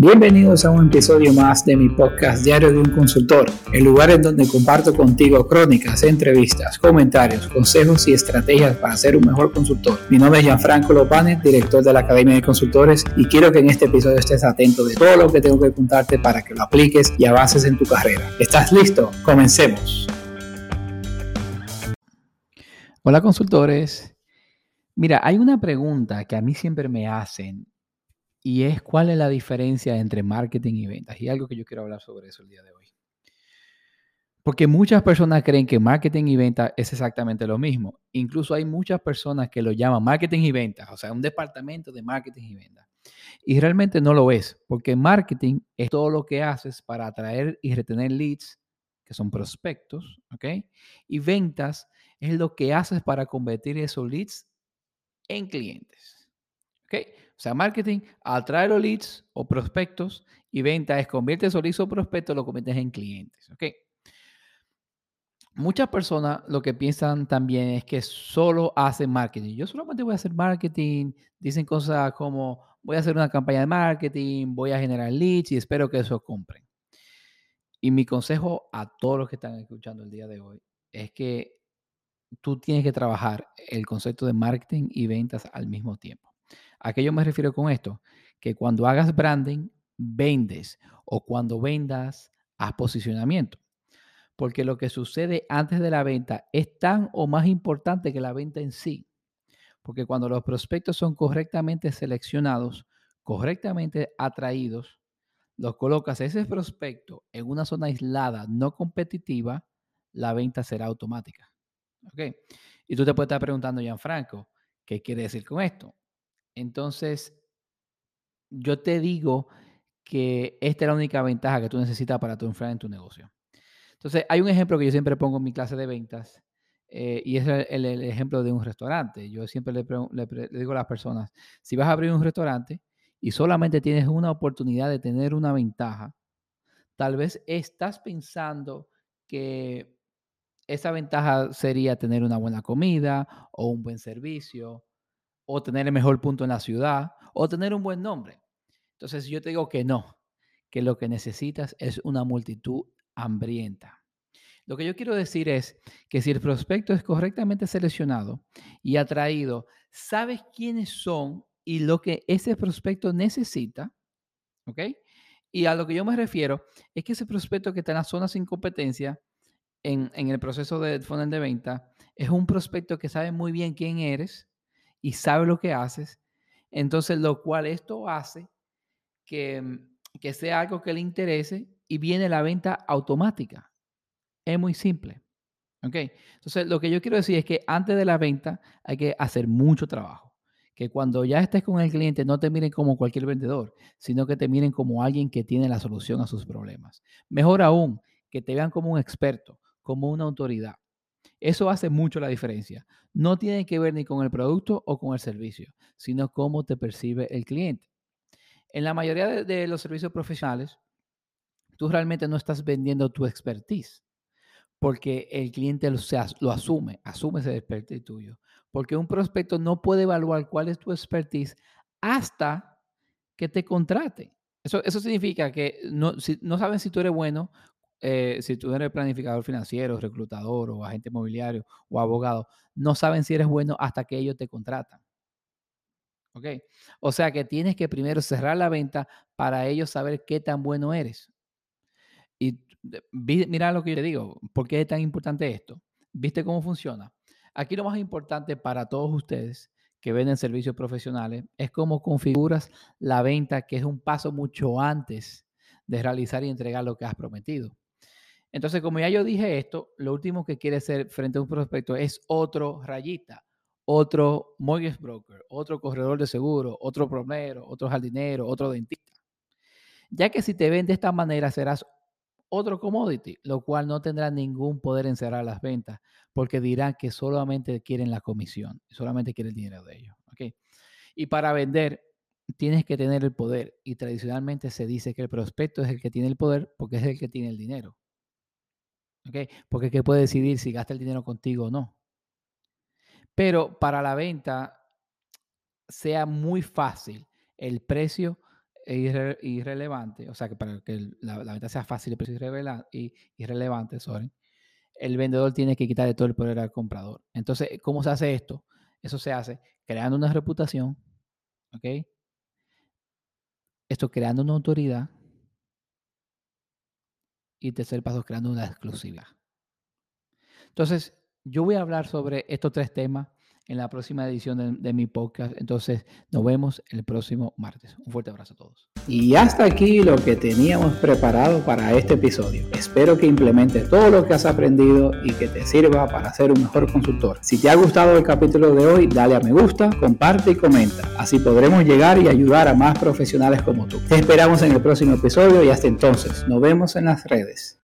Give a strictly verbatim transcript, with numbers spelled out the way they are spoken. Bienvenidos a un episodio más de mi podcast Diario de un Consultor, el lugar en donde comparto contigo crónicas, entrevistas, comentarios, consejos y estrategias para ser un mejor consultor. Mi nombre es Gianfranco Lopane, director de la Academia de Consultores, y quiero que en este episodio estés atento de todo lo que tengo que contarte para que lo apliques y avances en tu carrera. ¿Estás listo? ¡Comencemos! Hola consultores. Mira, hay una pregunta que a mí siempre me hacen, y es cuál es la diferencia entre marketing y ventas. Y algo que yo quiero hablar sobre eso el día de hoy. Porque muchas personas creen que marketing y ventas es exactamente lo mismo. Incluso hay muchas personas que lo llaman marketing y ventas. O sea, un departamento de marketing y ventas. Y realmente no lo es. Porque marketing es todo lo que haces para atraer y retener leads, que son prospectos, ¿ok? Y ventas es lo que haces para convertir esos leads en clientes, ¿ok? O sea, marketing atrae los leads o prospectos, y venta es convierte esos leads o prospectos, lo conviertes en clientes, ¿ok? Muchas personas lo que piensan también es que solo hacen marketing. Yo solamente voy a hacer marketing. Dicen cosas como voy a hacer una campaña de marketing, voy a generar leads y espero que eso compren. Y mi consejo a todos los que están escuchando el día de hoy es que tú tienes que trabajar el concepto de marketing y ventas al mismo tiempo. ¿A qué yo me refiero con esto? Que cuando hagas branding, vendes, o cuando vendas, haz posicionamiento. Porque lo que sucede antes de la venta es tan o más importante que la venta en sí. Porque cuando los prospectos son correctamente seleccionados, correctamente atraídos, los colocas ese prospecto en una zona aislada, no competitiva, la venta será automática. ¿Okay? Y tú te puedes estar preguntando, Gianfranco, ¿qué quiere decir con esto? Entonces, yo te digo que esta es la única ventaja que tú necesitas para triunfar en tu negocio. Entonces, hay un ejemplo que yo siempre pongo en mi clase de ventas eh, y es el, el ejemplo de un restaurante. Yo siempre le, pregun- le, pre- le digo a las personas, si vas a abrir un restaurante y solamente tienes una oportunidad de tener una ventaja, tal vez estás pensando que esa ventaja sería tener una buena comida o un buen servicio, o tener el mejor punto en la ciudad, o tener un buen nombre. Entonces yo te digo que no, que lo que necesitas es una multitud hambrienta. Lo que yo quiero decir es que si el prospecto es correctamente seleccionado y atraído, sabes quiénes son y lo que ese prospecto necesita, ¿ok? Y a lo que yo me refiero es que ese prospecto que está en las zonas sin competencia, en, en el proceso de funnel de venta, es un prospecto que sabe muy bien quién eres, y sabe lo que haces, entonces lo cual esto hace que, que sea algo que le interese y viene la venta automática. Es muy simple. ¿Okay? Entonces lo que yo quiero decir es que antes de la venta hay que hacer mucho trabajo. Que cuando ya estés con el cliente no te miren como cualquier vendedor, sino que te miren como alguien que tiene la solución a sus problemas. Mejor aún, que te vean como un experto, como una autoridad. Eso hace mucho la diferencia. No tiene que ver ni con el producto o con el servicio, sino cómo te percibe el cliente. En la mayoría de, de los servicios profesionales, tú realmente no estás vendiendo tu expertise, porque el cliente lo, se, lo asume, asume ese expertise tuyo. Porque un prospecto no puede evaluar cuál es tu expertise hasta que te contrate. Eso, eso significa que no, si, no saben si tú eres bueno. Eh, si tú eres planificador financiero, reclutador o agente inmobiliario o abogado, no saben si eres bueno hasta que ellos te contratan. ¿Ok? O sea que tienes que primero cerrar la venta para ellos saber qué tan bueno eres. Y mira lo que yo te digo, ¿por qué es tan importante esto? ¿Viste cómo funciona? Aquí lo más importante para todos ustedes que venden servicios profesionales es cómo configuras la venta, que es un paso mucho antes de realizar y entregar lo que has prometido. Entonces, como ya yo dije esto, lo último que quiere hacer frente a un prospecto es otro rayita, otro mortgage broker, otro corredor de seguro, otro plomero, otro jardinero, otro dentista. Ya que si te ven de esta manera, serás otro commodity, lo cual no tendrá ningún poder en cerrar las ventas, porque dirán que solamente quieren la comisión, solamente quieren el dinero de ellos. ¿Okay? Y para vender, tienes que tener el poder. Y tradicionalmente se dice que el prospecto es el que tiene el poder porque es el que tiene el dinero. ¿Okay? Porque es que puede decidir si gasta el dinero contigo o no. Pero para la venta sea muy fácil el precio e irre, irrelevante, o sea, que para que el, la, la venta sea fácil, pero es irrelevante, sorry, el vendedor tiene que quitarle todo el poder al comprador. Entonces, ¿cómo se hace esto? Eso se hace creando una reputación, ¿ok? Esto creando una autoridad. Y tercer paso, creando una exclusividad. Entonces, yo voy a hablar sobre estos tres temas en la próxima edición de, de mi podcast. Entonces, nos vemos el próximo martes. Un fuerte abrazo a todos. Y hasta aquí lo que teníamos preparado para este episodio. Espero que implementes todo lo que has aprendido y que te sirva para ser un mejor consultor. Si te ha gustado el capítulo de hoy, dale a me gusta, comparte y comenta. Así podremos llegar y ayudar a más profesionales como tú. Te esperamos en el próximo episodio y hasta entonces, nos vemos en las redes.